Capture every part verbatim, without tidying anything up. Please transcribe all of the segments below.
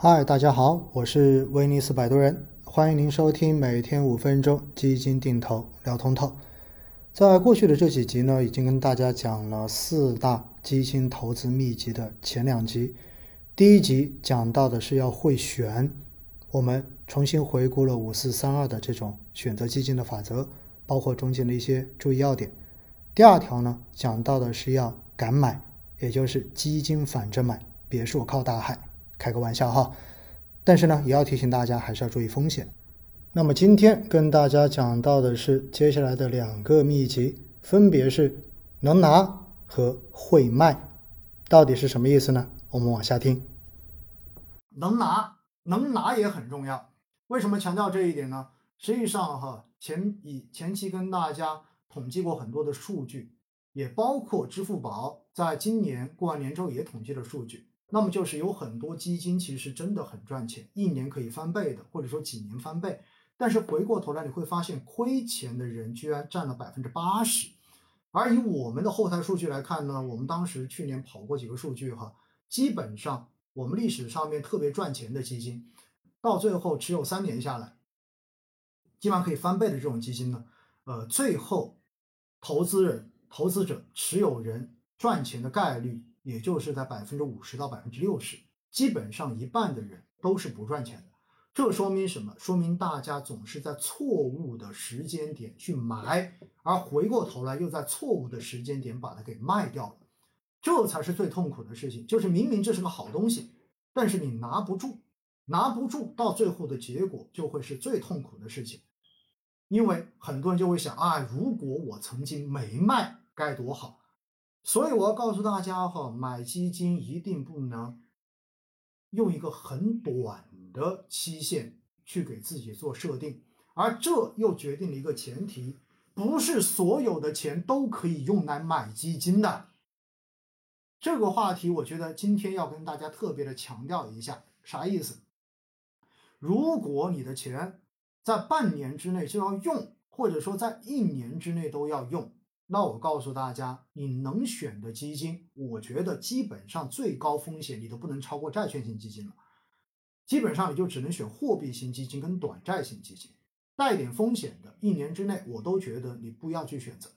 嗨，大家好，我是威尼斯摆渡人，欢迎您收听每天五分钟基金定投聊通透。在过去的这几集呢，已经跟大家讲了四大基金投资秘籍的前两集。第一集讲到的是要会选，我们重新回顾了五四三二的这种选择基金的法则，包括中间的一些注意要点。第二条呢，讲到的是要敢买，也就是基金反着买，别墅靠大海。开个玩笑哈，但是呢，也要提醒大家还是要注意风险。那么今天跟大家讲到的是接下来的两个秘籍，分别是能拿和会卖，到底是什么意思呢？我们往下听。能拿，能拿也很重要。为什么强调这一点呢？实际上哈，前以前期跟大家统计过很多的数据，也包括支付宝在今年过完年之后也统计了数据。那么就是有很多基金其实真的很赚钱，一年可以翻倍的，或者说几年翻倍，但是回过头来你会发现亏钱的人居然占了 百分之八十。 而以我们的后台数据来看呢，我们当时去年跑过几个数据哈，基本上我们历史上面特别赚钱的基金，到最后持有三年下来基本上可以翻倍的这种基金呢，呃，最后投资人投资者持有人赚钱的概率也就是在 百分之五十到百分之六十， 基本上一半的人都是不赚钱的。这说明什么？说明大家总是在错误的时间点去买，而回过头来又在错误的时间点把它给卖掉了，这才是最痛苦的事情。就是明明这是个好东西，但是你拿不住，拿不住到最后的结果就会是最痛苦的事情。因为很多人就会想啊，如果我曾经没卖该多好。所以我要告诉大家哈，买基金一定不能用一个很短的期限去给自己做设定，而这又决定了一个前提，不是所有的钱都可以用来买基金的。这个话题我觉得今天要跟大家特别的强调一下，啥意思？如果你的钱在半年之内就要用，或者说在一年之内都要用，那我告诉大家，你能选的基金，我觉得基本上最高风险你都不能超过债券型基金了，基本上你就只能选货币型基金跟短债型基金，带点风险的一年之内我都觉得你不要去选择。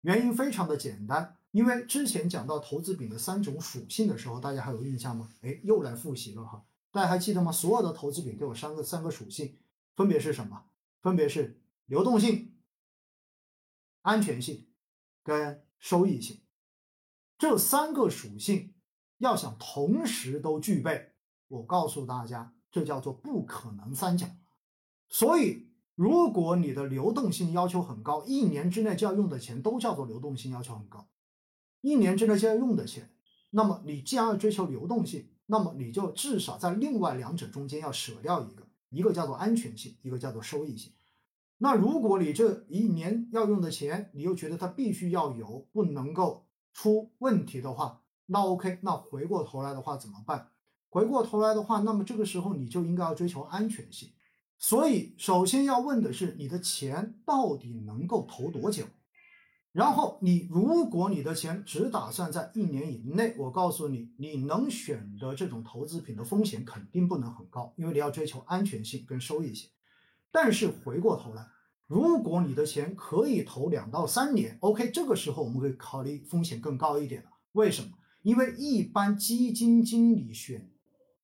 原因非常的简单，因为之前讲到投资品的三种属性的时候，大家还有印象吗？诶，又来复习了哈，大家还记得吗？所有的投资品都有三个三个属性，分别是什么？分别是流动性、安全性跟收益性。这三个属性要想同时都具备，我告诉大家，这叫做不可能三角。所以如果你的流动性要求很高，一年之内就要用的钱都叫做流动性要求很高，一年之内就要用的钱，那么你既然要追求流动性，那么你就至少在另外两者中间要舍掉一个，一个叫做安全性，一个叫做收益性。那如果你这一年要用的钱，你又觉得它必须要有，不能够出问题的话，那 OK， 那回过头来的话怎么办？回过头来的话，那么这个时候你就应该要追求安全性。所以首先要问的是，你的钱到底能够投多久？然后你如果你的钱只打算在一年以内，我告诉你，你能选的这种投资品的风险肯定不能很高，因为你要追求安全性跟收益性。但是回过头来，如果你的钱可以投两到三年 ，OK， 这个时候我们可以考虑风险更高一点了。为什么？因为一般基金经理选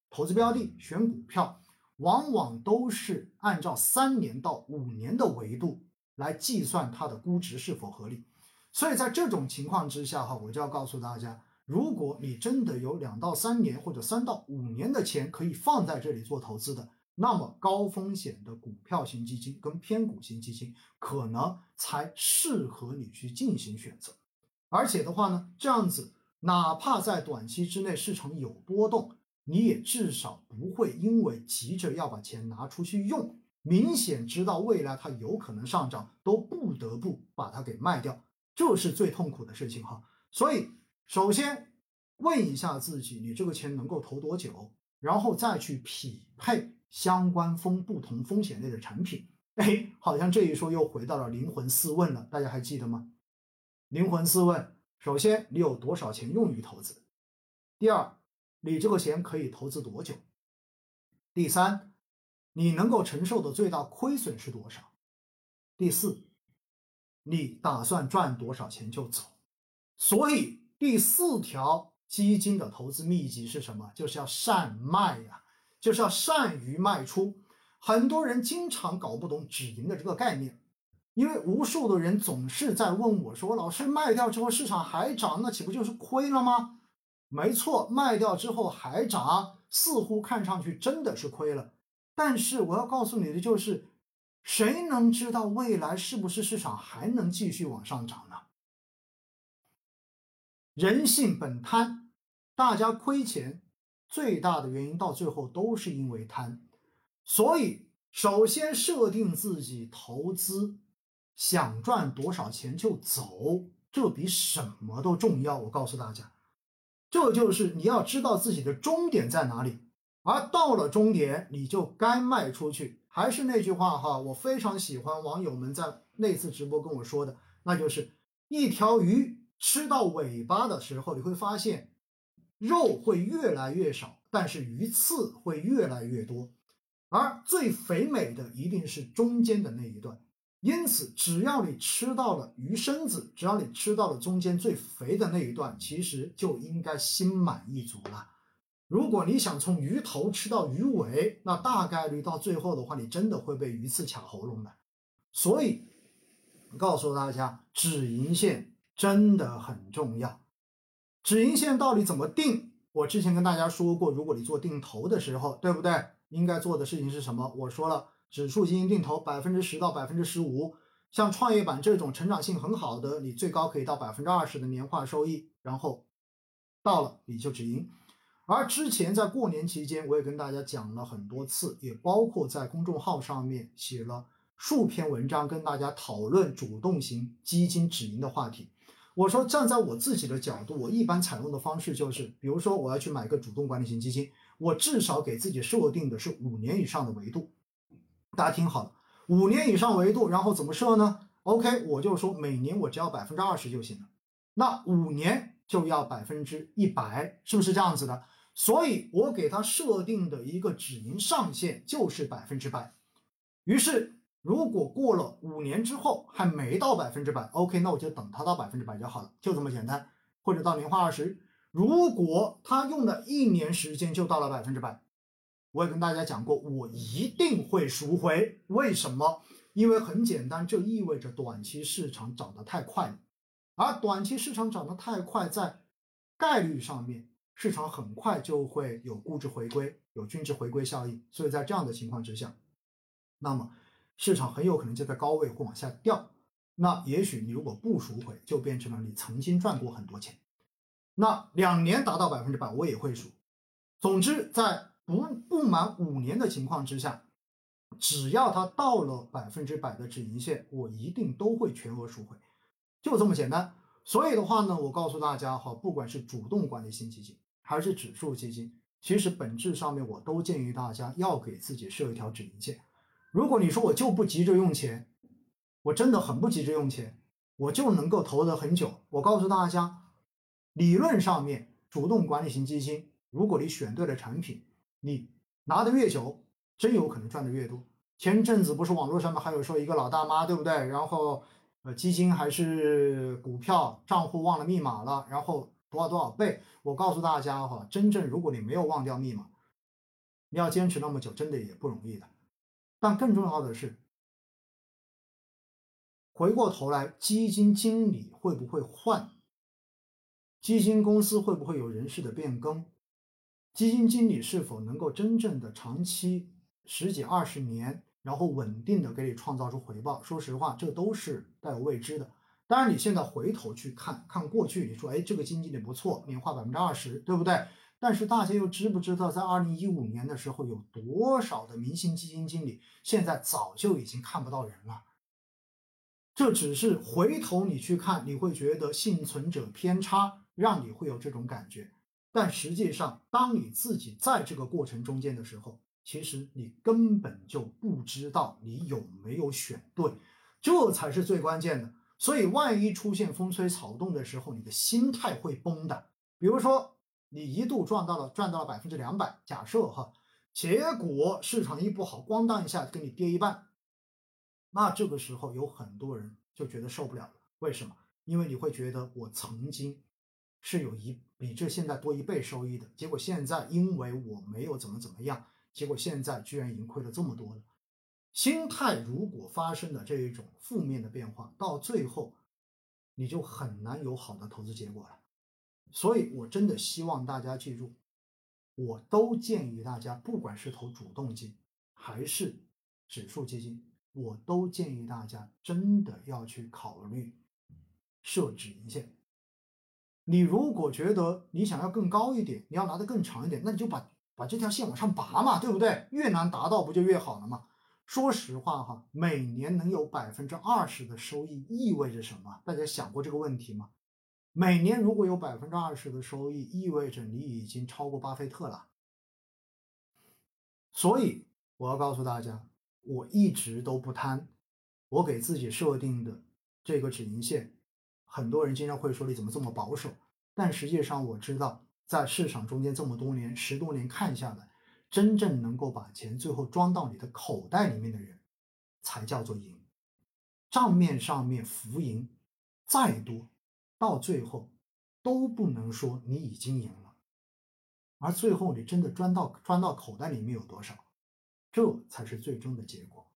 投资标的、选股票，往往都是按照三年到五年的维度来计算它的估值是否合理。所以在这种情况之下哈，我就要告诉大家，如果你真的有两到三年或者三到五年的钱可以放在这里做投资的，那么高风险的股票型基金跟偏股型基金可能才适合你去进行选择。而且的话呢，这样子哪怕在短期之内市场有波动，你也至少不会因为急着要把钱拿出去用，明显知道未来它有可能上涨，都不得不把它给卖掉，这是最痛苦的事情哈。所以首先问一下自己，你这个钱能够投多久，然后再去匹配相关风不同风险类的产品。哎，好像这一说又回到了灵魂四问了，大家还记得吗？灵魂四问，首先你有多少钱用于投资？第二，你这个钱可以投资多久？第三，你能够承受的最大亏损是多少？第四，你打算赚多少钱就走？所以第四条基金的投资秘籍是什么？就是要善卖呀、啊，就是要善于卖出。很多人经常搞不懂止盈的这个概念，因为无数的人总是在问我说，老师，卖掉之后市场还涨，那岂不就是亏了吗？没错，卖掉之后还涨，似乎看上去真的是亏了。但是我要告诉你的就是，谁能知道未来是不是市场还能继续往上涨呢？人性本贪，大家亏钱，最大的原因到最后都是因为贪。所以，首先设定自己投资，想赚多少钱就走，这比什么都重要，我告诉大家。这就是你要知道自己的终点在哪里，而到了终点你就该卖出去。还是那句话哈，我非常喜欢网友们在那次直播跟我说的，那就是一条鱼吃到尾巴的时候，你会发现肉会越来越少，但是鱼刺会越来越多，而最肥美的一定是中间的那一段。因此只要你吃到了鱼身子，只要你吃到了中间最肥的那一段，其实就应该心满意足了。如果你想从鱼头吃到鱼尾，那大概率到最后的话，你真的会被鱼刺卡喉咙的。所以告诉大家，止盈线真的很重要。止盈线到底怎么定，我之前跟大家说过，如果你做定投的时候，对不对，应该做的事情是什么？我说了，指数基金定投 百分之十 到 百分之十五， 像创业板这种成长性很好的，你最高可以到 百分之二十 的年化收益，然后到了你就止盈。而之前在过年期间我也跟大家讲了很多次，也包括在公众号上面写了数篇文章跟大家讨论主动型基金止盈的话题。我说站在我自己的角度，我一般采用的方式就是，比如说我要去买一个主动管理型基金，我至少给自己设定的是五年以上的维度。大家听好了，五年以上维度，然后怎么设呢？ OK， 我就说每年我只要 百分之二十 就行了，那五年就要 百分之一百， 是不是这样子的？所以我给它设定的一个止盈上限就是 百分之百。 于是如果过了五年之后还没到 百分之百， OK， 那我就等它到 百分之百 就好了，就这么简单。或者到年化二十，如果它用了一年时间就到了 百分之百，我也跟大家讲过，我一定会赎回。为什么？因为很简单，这意味着短期市场涨得太快了，而短期市场涨得太快，在概率上面市场很快就会有估值回归，有均值回归效应，所以在这样的情况之下，那么市场很有可能就在高位会往下掉。那也许你如果不赎回，就变成了你曾经赚过很多钱。那两年达到 百分之百 我也会赎。总之在不不满五年的情况之下，只要它到了 百分之百 的止盈线，我一定都会全额赎回，就这么简单。所以的话呢，我告诉大家哈，不管是主动管理型基金还是指数基金，其实本质上面我都建议大家要给自己设一条止盈线。如果你说我就不急着用钱，我真的很不急着用钱，我就能够投得很久，我告诉大家，理论上面主动管理型基金，如果你选对了产品，你拿的越久，真有可能赚的越多。前阵子不是网络上面还有说一个老大妈，对不对？然后呃，基金还是股票账户忘了密码了，然后多少多少倍。我告诉大家哈，真正如果你没有忘掉密码，你要坚持那么久，真的也不容易的。但更重要的是，回过头来，基金经理会不会换？基金公司会不会有人事的变更？基金经理是否能够真正的长期十几二十年，然后稳定的给你创造出回报？说实话，这都是带有未知的。当然，你现在回头去看看过去，你说，哎，这个基金经理不错，年化 百分之二十， 对不对？但是大家又知不知道，在二零一五年的时候，有多少的明星基金经理现在早就已经看不到人了？这只是回头你去看，你会觉得幸存者偏差让你会有这种感觉。但实际上，当你自己在这个过程中间的时候，其实你根本就不知道你有没有选对，这才是最关键的。所以，万一出现风吹草动的时候，你的心态会崩的。比如说，你一度赚到了赚到了 百分之两百，假设哈，结果市场一不好，咣当一下给你跌一半，那这个时候有很多人就觉得受不了了。为什么？因为你会觉得我曾经是有一比这现在多一倍收益的，结果现在因为我没有怎么怎么样，结果现在居然盈亏了这么多了。心态如果发生了这一种负面的变化，到最后你就很难有好的投资结果了。所以我真的希望大家记住，我都建议大家，不管是投主动基金还是指数基金，我都建议大家真的要去考虑设止盈线。你如果觉得你想要更高一点，你要拿得更长一点，那你就把把这条线往上拔嘛，对不对？越难达到不就越好了嘛。说实话哈，每年能有 百分之二十 的收益意味着什么？大家想过这个问题吗？每年如果有 百分之二十 的收益，意味着你已经超过巴菲特了。所以我要告诉大家，我一直都不贪，我给自己设定的这个止盈线，很多人经常会说你怎么这么保守，但实际上我知道，在市场中间这么多年，十多年看下来，真正能够把钱最后装到你的口袋里面的人才叫做赢。账面上面浮盈再多，到最后都不能说你已经赢了，而最后你真的赚到赚到口袋里面有多少，这才是最终的结果。